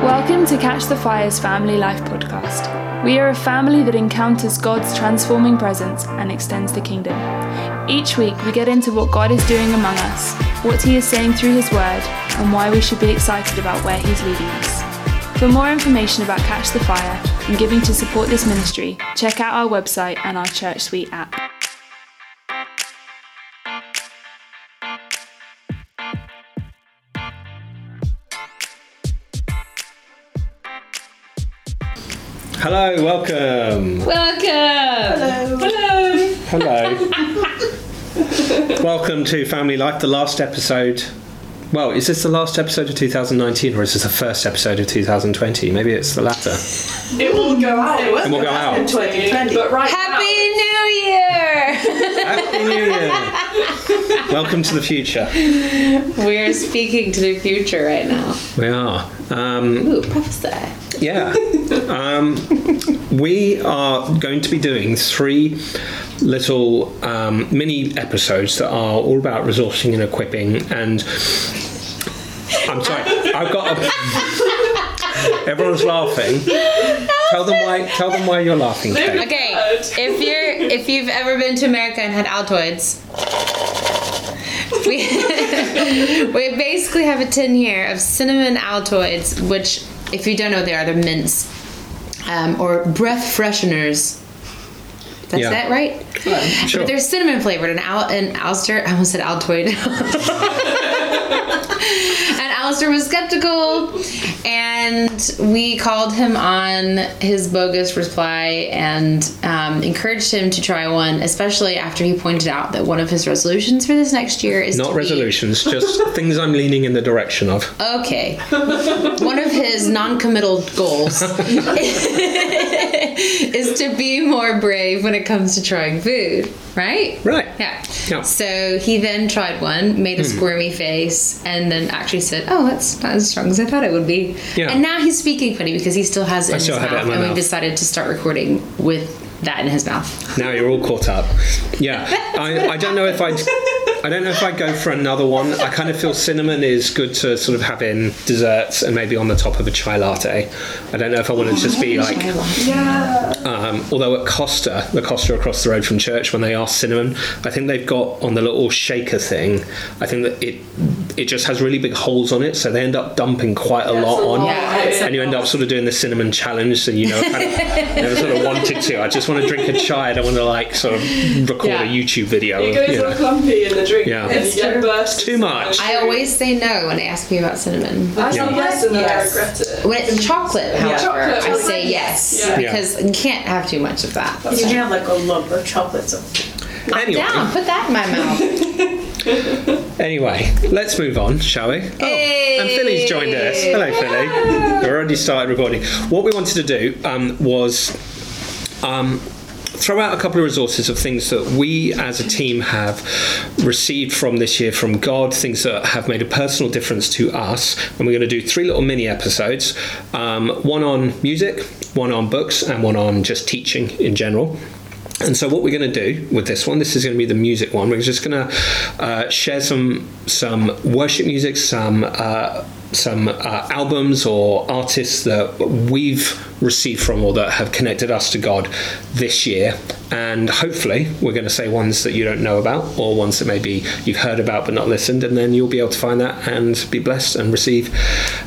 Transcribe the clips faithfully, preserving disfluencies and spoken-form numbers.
Welcome to Catch the Fire's Family Life Podcast. We are a family that encounters God's transforming presence and extends the kingdom. Each week we get into what God is doing among us, what he is saying through his word, and why we should be excited about where he's leading us. For more information about Catch the Fire and giving to support this ministry, check out our website and our Church Suite app. Hello, welcome. Welcome. Hello. Hello. Hello. Welcome to Family Life, the last episode. Well, is this the last episode of two thousand nineteen or is this the first episode of two thousand twenty? Maybe it's the latter. It will go out. It, was it will go out. In twenty twenty. But right Happy now. New Year! Happy New Year. Welcome to the future. We're speaking to the future right now. We are. Um, Ooh, prophesy. Yeah. Um, we are going to be doing three little um, mini episodes that are all about resourcing and equipping. And I'm sorry, I've got a... Everyone's laughing. Tell them why. Tell them why you're laughing. Kate. Okay. If you're, if you've ever been to America and had Altoids, we we basically have a tin here of cinnamon Altoids, which, if you don't know what they are, they're mints. Um, or breath fresheners. That's yeah. that right? Yeah, sure. But they're cinnamon flavored. An Al an Alistair I almost said Altoid. And Alistair was skeptical, and we called him on his bogus reply and um, encouraged him to try one, especially after he pointed out that one of his resolutions for this next year is not resolutions, be... just things I'm leaning in the direction of. Okay. One of his non-committal goals is to be more brave when it comes to trying food, right? Right. Yeah. yeah. So he then tried one, made a mm. squirmy face, and then actually said, oh, that's not as strong as I thought it would be. Yeah. And now he's speaking funny because he still has it in I his mouth, it in and we've decided to start recording with that in his mouth. Now you're all caught up. Yeah, I, I don't know if I'd, I don't know if I'd go for another one. I kind of feel cinnamon is good to sort of have in desserts and maybe on the top of a chai latte. I don't know if I want to just be like, yeah. Um, although at Costa, the Costa across the road from church, when they ask cinnamon, I think they've got on the little shaker thing, I think that it it just has really big holes on it, so they end up dumping quite a yeah, lot on, yeah, and you end up sort of doing the cinnamon challenge. So you know, I kind of, never sort of wanted to. I just want to drink a chai. I don't want to like sort of record yeah. a YouTube video. It goes you know. all clumpy in the drink. Yeah, it's too much. I always say no when they ask me about cinnamon. That's yeah. the best, and yes. I regret it. When it's chocolate, however, yeah. chocolate. I say yes yeah. because you can't have too much of that. You can have like a lump of chocolate. Anyway. I'm down. Put that in my mouth. Anyway, let's move on, shall we? Oh, hey. And Philly's joined us. Hello, Philly. We've already started recording. What we wanted to do um, was um, throw out a couple of resources of things that we as a team have received from this year from God, things that have made a personal difference to us. And we're going to do three little mini episodes, um, one on music, one on books, and one on just teaching in general. And so what we're going to do with this one, this is going to be the music one. We're just going to uh, share some some worship music, some uh, some uh, albums or artists that we've received from or that have connected us to God this year. And hopefully we're going to say ones that you don't know about or ones that maybe you've heard about but not listened. And then you'll be able to find that and be blessed and receive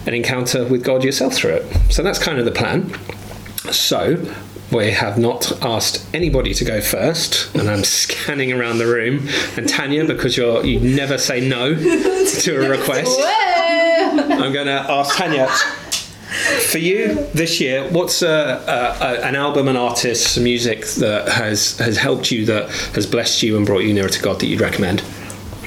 an encounter with God yourself through it. So that's kind of the plan. So... we have not asked anybody to go first, and I'm scanning around the room. And Tanya, because you're you never say no to a request, I'm going to ask Tanya, for you this year, what's a, a, a, an album, an artist, some music that has, has helped you, that has blessed you and brought you nearer to God that you'd recommend?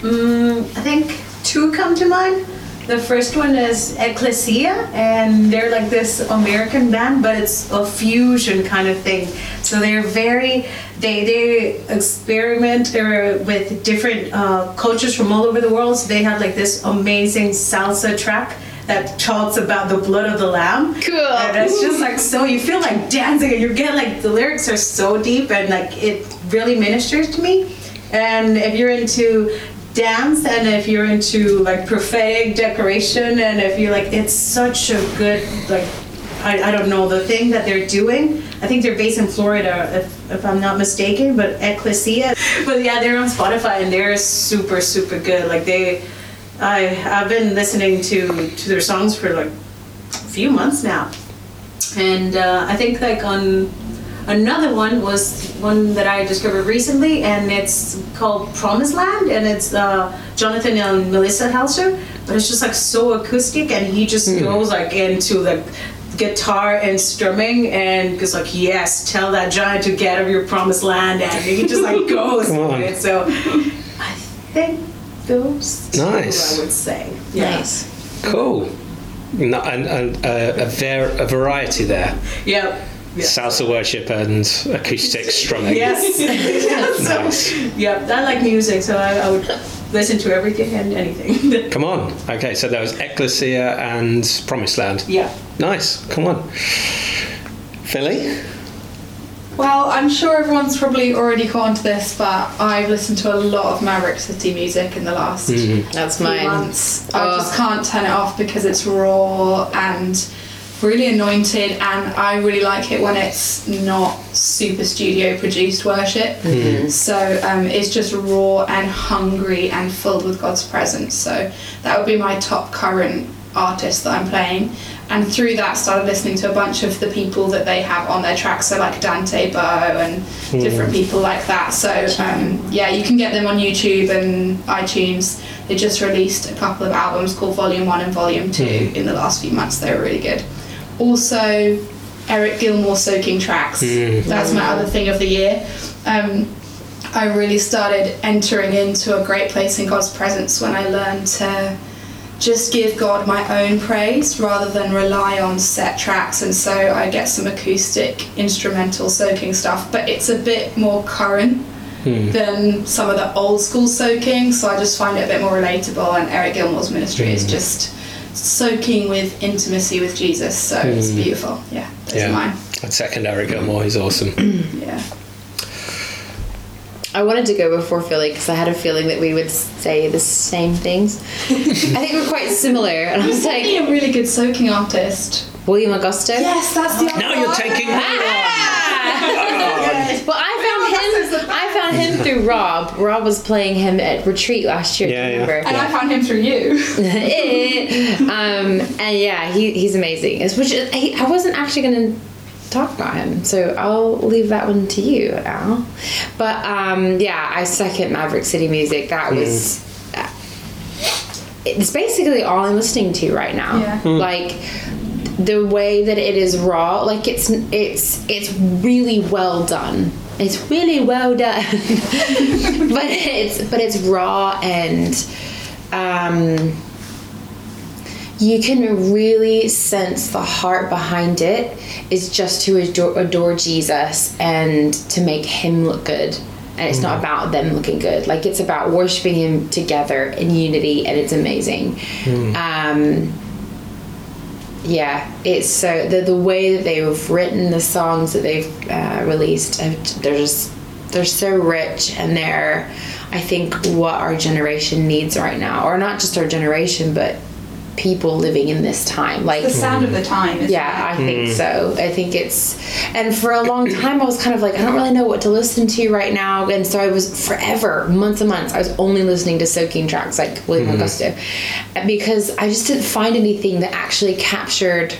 Um, I think two come to mind. The first one is Ecclesia, and they're like this American band, but it's a fusion kind of thing. So they're very, they they experiment uh, with different uh, cultures from all over the world. So they have like this amazing salsa track that talks about the blood of the lamb. Cool. And it's just like, so you feel like dancing, and you get like, the lyrics are so deep, and like it really ministers to me. And if you're into dance, and if you're into like prophetic decoration, and if you're like, it's such a good, like, I, I don't know, the thing that they're doing. I think they're based in Florida, if, if I'm not mistaken, but Ecclesia. But yeah, they're on Spotify, and they're super, super good. Like they, I, I've been listening to, to their songs for like a few months now. And uh, I think like on another one was one that I discovered recently, and it's called Promised Land, and it's uh, Jonathan and Melissa Halser, but it's just like so acoustic, and he just mm. goes like into like guitar and strumming, and it's like, yes, tell that giant to get out of your promised land, and he just like goes on it. So I think those two, nice. I would say. Yeah. Nice. Cool. No, and, and uh, a, ver- a variety there. Yep. Yes. Salsa worship and acoustic strumming. Yes. Nice. So, yep. I like music, so I, I would listen to everything and anything. Come on. Okay, so that was Ecclesia and Promised Land. Yeah. Nice. Come on. Philly? Well, I'm sure everyone's probably already caught onto this, but I've listened to a lot of Maverick City Music in the last mm-hmm. That's mine. Months. Oh. I just can't turn it off because it's raw and really anointed, and I really like it when it's not super studio produced worship. Mm-hmm. So um, it's just raw and hungry and filled with God's presence. So that would be my top current artist that I'm playing. And through that, started listening to a bunch of the people that they have on their tracks, so like Dante Bow and yeah. different people like that. So um, yeah, you can get them on YouTube and iTunes. They just released a couple of albums called Volume One and Volume Two mm. in the last few months. They were really good. Also, Eric Gilmour Soaking Tracks. Mm. That's my other thing of the year. Um, I really started entering into a great place in God's presence when I learned to just give God my own praise rather than rely on set tracks, and so I get some acoustic instrumental soaking stuff, but it's a bit more current hmm. than some of the old school soaking, so I just find it a bit more relatable, and Eric Gilmour's ministry hmm. is just soaking with intimacy with Jesus, so hmm. it's beautiful. Yeah, that's yeah. mine. I'd second Eric Gilmour, he's awesome. Yeah. I wanted to go before Philly because I had a feeling that we would say the same things. I think we're quite similar. And I was like, a really good soaking artist. William Augusto? Yes, that's the other Now one. You're taking me ah! on. Well, I found him I found him through Rob. Rob was playing him at retreat last year, yeah, remember? Yeah. And yeah. I found him through you. um, and yeah, he he's amazing. It's, which he, I wasn't actually going to talk about him, so I'll leave that one to you, Al. But um yeah, I second Maverick City Music. That mm. was uh, it's basically all I'm listening to right now. Yeah. Mm. Like the way that it is raw, like it's it's it's really well done. It's really well done. but it's but it's raw, and um you can really sense the heart behind it is just to adore, adore Jesus and to make him look good. And it's mm-hmm. not about them looking good. Like, it's about worshiping him together in unity, and it's amazing. Mm. Um, yeah, it's so, the, the way that they've written the songs that they've uh, released, they're just, they're so rich, and they're, I think, what our generation needs right now. Or not just our generation, but people living in this time, like the sound mm. of the time, isn't yeah it? I think mm. so I think it's, and for a long time I was kind of like, I don't really know what to listen to right now, and so I was forever months and months I was only listening to soaking tracks like William mm. Augusto, because I just didn't find anything that actually captured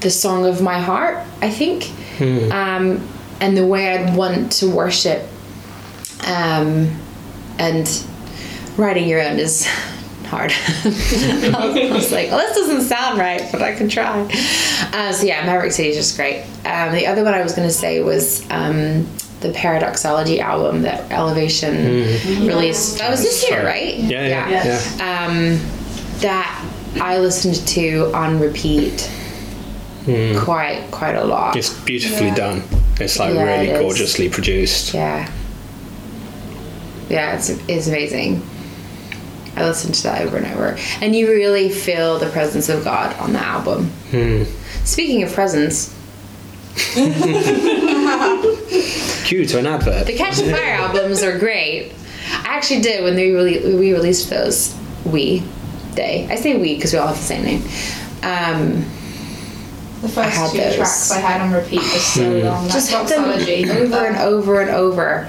the song of my heart, I think, mm. um, and the way I'd want to worship, um, and writing your own is hard. I was like, well, this doesn't sound right, but I can try. Uh, so yeah, Maverick City is just great. Um, the other one I was going to say was um, the Paradoxology album that Elevation mm-hmm. released. That was this year, right? Yeah, yeah. yeah. yeah. yeah. Um, that I listened to on repeat mm. quite quite a lot. It's beautifully yeah. done. It's like yeah, really it gorgeously is. produced. Yeah. Yeah, it's it's amazing. I listened to that over and over, and you really feel the presence of God on the album. Hmm. Speaking of presence, cue to an advert. The Catch the Fire albums are great, I actually did when they really we released those. We, they. I say we because we all have the same name. Um, the first two those. tracks I had on repeat was so long. Just Promisology over and over and over.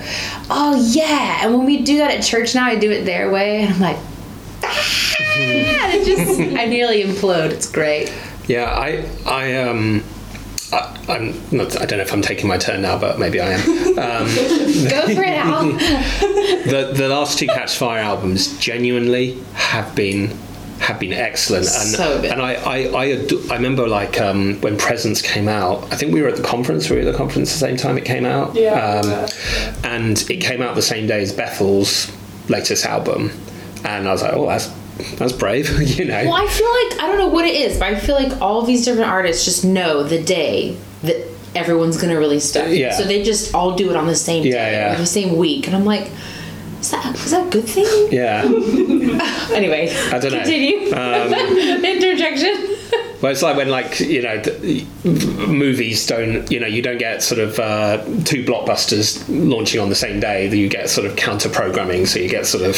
Oh yeah, and when we do that at church now, I do it their way, and I'm like, ah! And it just I nearly implode. It's great. Yeah, I I um. I, I'm not, I don't know if I'm taking my turn now, but maybe I am. Um, Go for it, Al. the, the last two Catch Fire albums genuinely have been have been excellent. And, so good. And I I, I, ad- I remember like um, when Presence came out, I think we were at the conference, we were at the conference the same time it came out. Yeah. Um, yeah. And it came out the same day as Bethel's latest album. And I was like, oh, that's That's brave, you know. Well, I feel like, I don't know what it is, but I feel like all these different artists just know the day that everyone's going to release stuff. Yeah. So they just all do it on the same day, yeah, yeah. or the same week. And I'm like, is that, is that a good thing? Yeah. Anyway, I don't know. Continue. Um, Interjection. Well, it's like when, like, you know, the movies don't, you know, you don't get sort of uh, two blockbusters launching on the same day. You get sort of counter-programming. So you get sort of,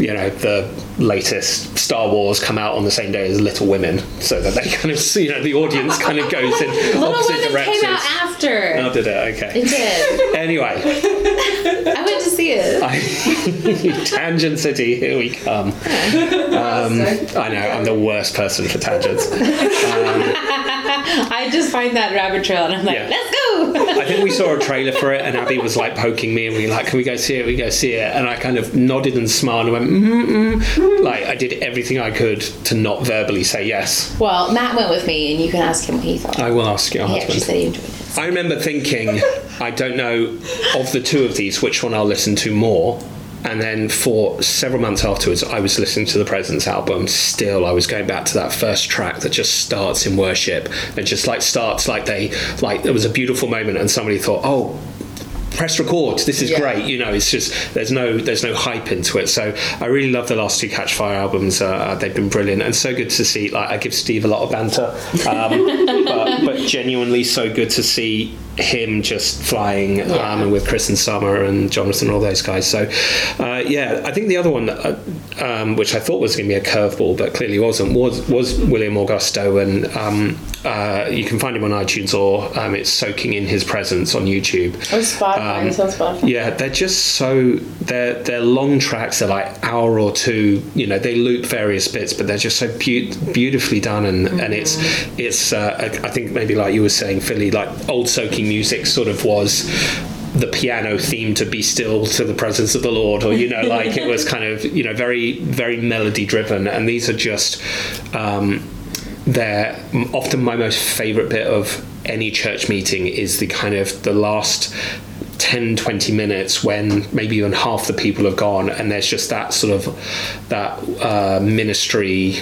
you know, the latest Star Wars come out on the same day as Little Women. So that they kind of see, you know, the audience kind of goes in opposite directions. Little Women came out after. Oh, did it? Okay. It did. Anyway. I went to see it. I, Tangent City, here we come. Um, I know, I'm the worst person for tangents. Um, I just find that rabbit trail and I'm like, yeah. Let's go. I think we saw a trailer for it and Abby was like poking me and we were like, can we go see it? We go see it. And I kind of nodded and smiled and went, mm mm. Like I did everything I could to not verbally say yes. Well, Matt went with me and you can ask him what he thought. I will ask your husband. He actually said he enjoyed it. I remember thinking, I don't know of the two of these, which one I'll listen to more. And then for several months afterwards, I was listening to the Presence album. Still, I was going back to that first track that just starts in worship. It just like starts like they, like there was a beautiful moment and somebody thought, oh, press record. This is yeah. great. You know, it's just, there's no, there's no hype into it. So I really love the last two Catch Fire albums. Uh, they've been brilliant and so good to see. Like I give Steve a lot of banter, um, but, but genuinely so good to see him just flying yeah. um, and with Chris and Summer and Jonathan and all those guys. So uh, yeah, I think the other one that, uh, um, which I thought was going to be a curveball but clearly wasn't was was William Augusto, and um, uh, you can find him on iTunes or um, it's Soaking in His Presence on YouTube. Oh, Spotify, um, it's on Spotify. Yeah, they're just so they're they're long tracks. They're like hour or two. You know, they loop various bits, but they're just so be- beautifully done and, mm-hmm. and it's it's uh, I think maybe like you were saying, Philly, like old soaking music sort of was the piano theme to Be Still to the Presence of the Lord, or you know, like it was kind of, you know, very very melody driven, and these are just um they're often my most favorite bit of any church meeting is the kind of the last ten twenty minutes when maybe even half the people have gone and there's just that sort of that uh ministry,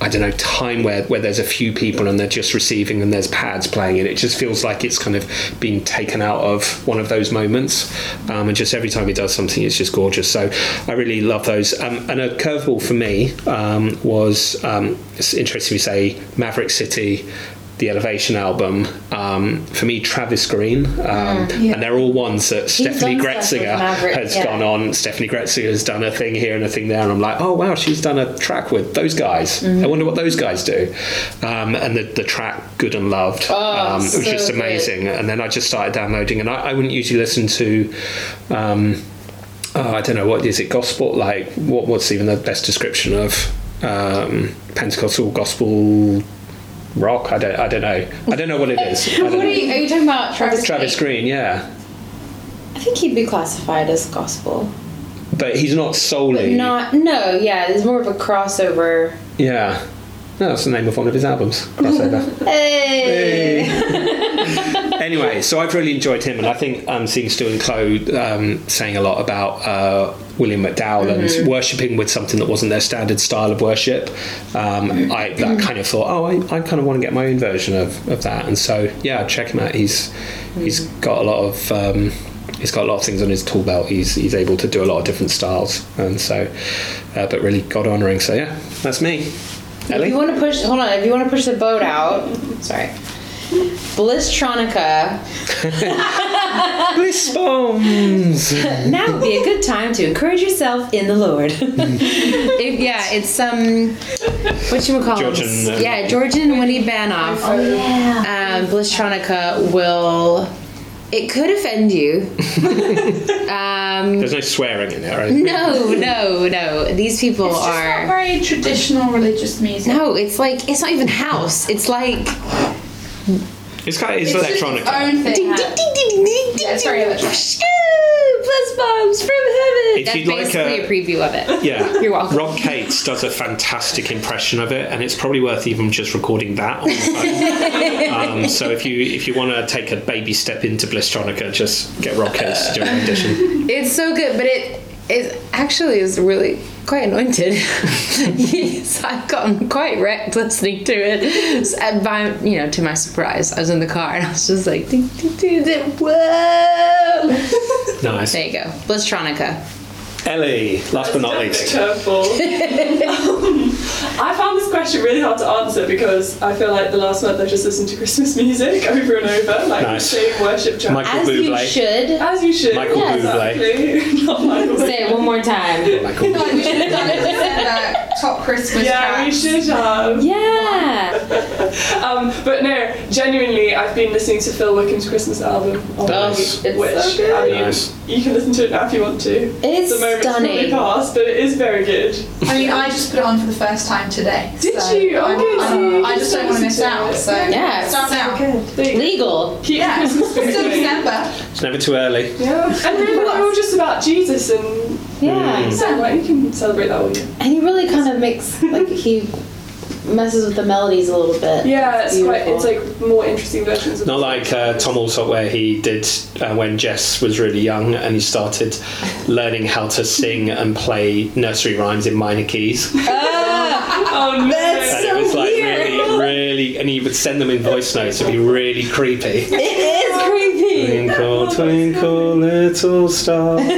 I don't know, time where, where there's a few people and they're just receiving and there's pads playing and it just feels like it's kind of been taken out of one of those moments, um, and just every time he does something it's just gorgeous. So I really love those, um, and a curveball for me um, was um, it's interesting we say Maverick City, the Elevation album, um, for me Travis Green, um, mm, yeah. and they're all ones that Stephanie Gretzinger has yeah. gone on. Stephanie Gretzinger has done a thing here and a thing there and I'm like, oh wow, she's done a track with those guys. Mm-hmm. I wonder what those guys do. Um, and the, the track Good and Loved, oh, um, so it was just amazing good. And then I just started downloading and I, I wouldn't usually listen to um, uh, I don't know, what is it, gospel, like what what's even the best description of um, Pentecostal gospel rock? I don't I don't know I don't know what it is. What are, you, are you talking about Travis Travis Green? Green, yeah, I think he'd be classified as gospel, but he's not solely but not no yeah there's more of a crossover. Yeah, no, that's the name of one of his albums, crossover. Hey, hey. Anyway, so I've really enjoyed him and I think um, seeing Stu and Chloe um, saying a lot about uh, William McDowell, mm-hmm. and worshipping with something that wasn't their standard style of worship. Um, I that kind of thought, oh, I, I kind of want to get my own version of, of that. And so, yeah, check him out. He's mm-hmm. he's got a lot of um, he's got a lot of things on his tool belt. He's he's able to do a lot of different styles, and so, uh, but really God honouring. So yeah, that's me. Ellie? If you want to push, hold on. If you want to push the boat out, sorry. Blistronica. Bliss bones. Now would be a good time to encourage yourself in the Lord. It, yeah, it's um, what you would call Georgian. Uh, yeah, Georgian and Winnie Banoff. Oh yeah. Um, Blistronica will. It could offend you. um, There's no swearing in there, right? No, no, no. These people it's just are not very traditional religious music. No, it's like it's not even house. It's like. It's kind of it's, it's electronic. Its own thing. Ding, ding, ding, ding, ding, yeah, it's very electronic. Bless bombs from heaven. If That's you'd basically like a, a preview of it. Yeah. You're welcome. Rob Cates does a fantastic impression of it, and it's probably worth even just recording that on the phone. um, so if you if you want to take a baby step into Blistronica, just get Rob Cates to do an rendition. It's so good, but it it actually is really quite anointed. Yes, I've gotten quite wrecked listening to it. So, and by, you know, to my surprise, I was in the car and I was just like, ding, ding, ding, ding, whoa! Nice. There you go. Blistronica. Ellie, last but not least. um, I found this question really hard to answer because I feel like the last month I just listened to Christmas music over and over, like nice. The same worship channel. Michael As Bublé. You should. As you should. Michael yeah, Bublé. Exactly. Not Michael Say it one more time. Michael Bublé. We should have done it that top Christmas Yeah, tracks. We should have. Yeah. um, but no, genuinely, I've been listening to Phil Wickham's Christmas album. On nice. Week, it's which, so good. I mean, nice. You can listen to it now if you want to. It's the moment stunning. It's past, but it is very good. I mean, I just put it on for the first time today. Did so you? I'm, oh, I'm, I just don't want to miss out. So yeah, start now. Legal. Yeah, it's still December. It's never too early. Yeah, and really, we're all just about Jesus and yeah. So like, you can celebrate that all year. And he really kind of makes like he. Messes with the melodies a little bit. Yeah, it's, it's quite. It's like more interesting versions. Of Not like uh, Tom Allsop, where he did uh, when Jess was really young, and he started learning how to sing and play nursery rhymes in minor keys. Uh, oh, no. That's and so it was like weird. really, really, and he would send them in voice notes. It'd be really creepy. It is creepy. Twinkle, twinkle, little star. And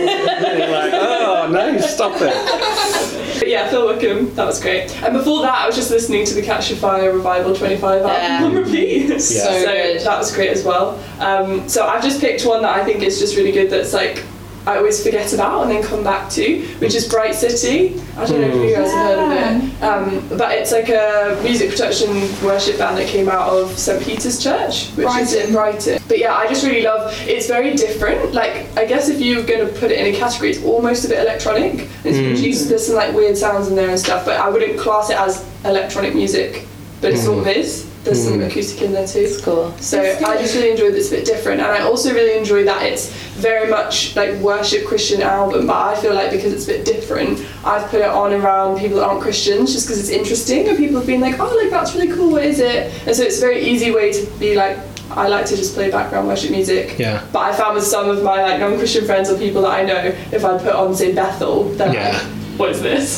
you're like, oh no, stop it. But yeah, Phil Wickham, that was great. And before that, I was just listening to the Catch the Fire Revival twenty-five album on repeat. Yeah. So, so that was great as well. Um, so I've just picked one that I think is just really good that's like, I always forget about and then come back to, which is Bright City. I don't know if you guys have heard of it. Um, but it's like a music production worship band that came out of St Peter's Church, which Brighton. Is in Brighton. But yeah, I just really love, it's very different. Like, I guess if you're going to put it in a category, it's almost a bit electronic. It's mm. produced, there's some like weird sounds in there and stuff, but I wouldn't class it as electronic music, but it mm. sort of is. There's mm. some acoustic in there too. It's cool. So I just really enjoy that it's a bit different, and I also really enjoy that it's very much like worship Christian album, but I feel like because it's a bit different, I've put it on around people that aren't Christians just because it's interesting, and people have been like, oh, like that's really cool, what is it? And so it's a very easy way to be like, I like to just play background worship music. Yeah. But I found with some of my like non-Christian friends or people that I know, if I put on say Bethel, they're yeah. like, what is this?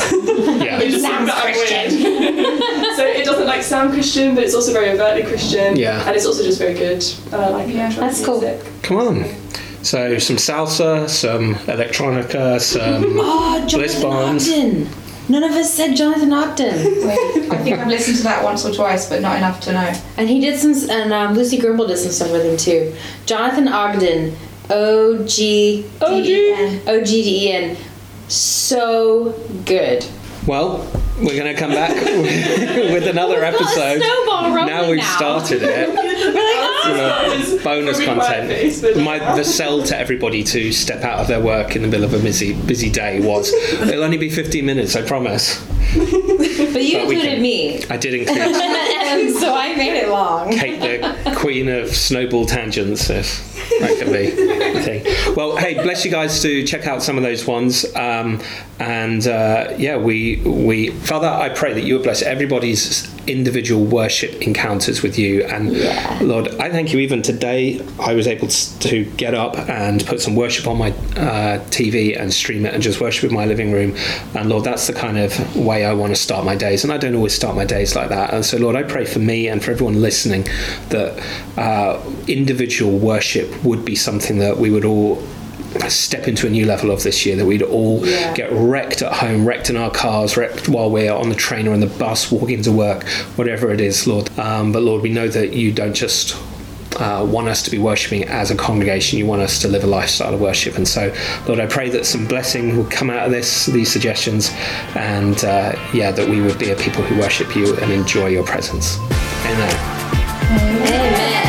Yeah. It just sounds Christian. So it doesn't like sound Christian, but it's also very overtly Christian. Yeah. And it's also just very good. And I like yeah, that's cool. Music. Come on. So some salsa, some electronica, some oh, bliss bombs. None of us said Jonathan Ogden. Wait, I think I've listened to that once or twice, but not enough to know. And he did some, and um, Lucy Grimble did some stuff with him too. Jonathan Ogden, O G D E N, O G D E N. So good. Well, we're going to come back with, with another episode. Now we've now. started it. We're like, oh, bonus content. My the sell to everybody to step out of their work in the middle of a busy busy day was it'll only be fifteen minutes, I promise. But you but included me. I did include. And so I made it long. Kate, the queen of snowball tangents, if that could be a thing. Well, hey, bless you guys to check out some of those ones. Um, and uh, yeah, we we Father, I pray that you would bless everybody's individual worship encounters with you. And yeah. Lord, I thank you. Even today, I was able to get up and put some worship on my uh, T V and stream it and just worship in my living room. And Lord, that's the kind of way I want to start my days, and I don't always start my days like that. And so Lord, I pray for me and for everyone listening that uh, individual worship would be something that we would all step into a new level of this year, that we'd all yeah. get wrecked at home, wrecked in our cars, wrecked while we're on the train or on the bus, walking to work, whatever it is, Lord. Um, but Lord, we know that you don't just uh, want us to be worshipping as a congregation. You want us to live a lifestyle of worship. And so, Lord, I pray that some blessing will come out of this, these suggestions, and uh, yeah, that we would be a people who worship you and enjoy your presence. Amen. Amen.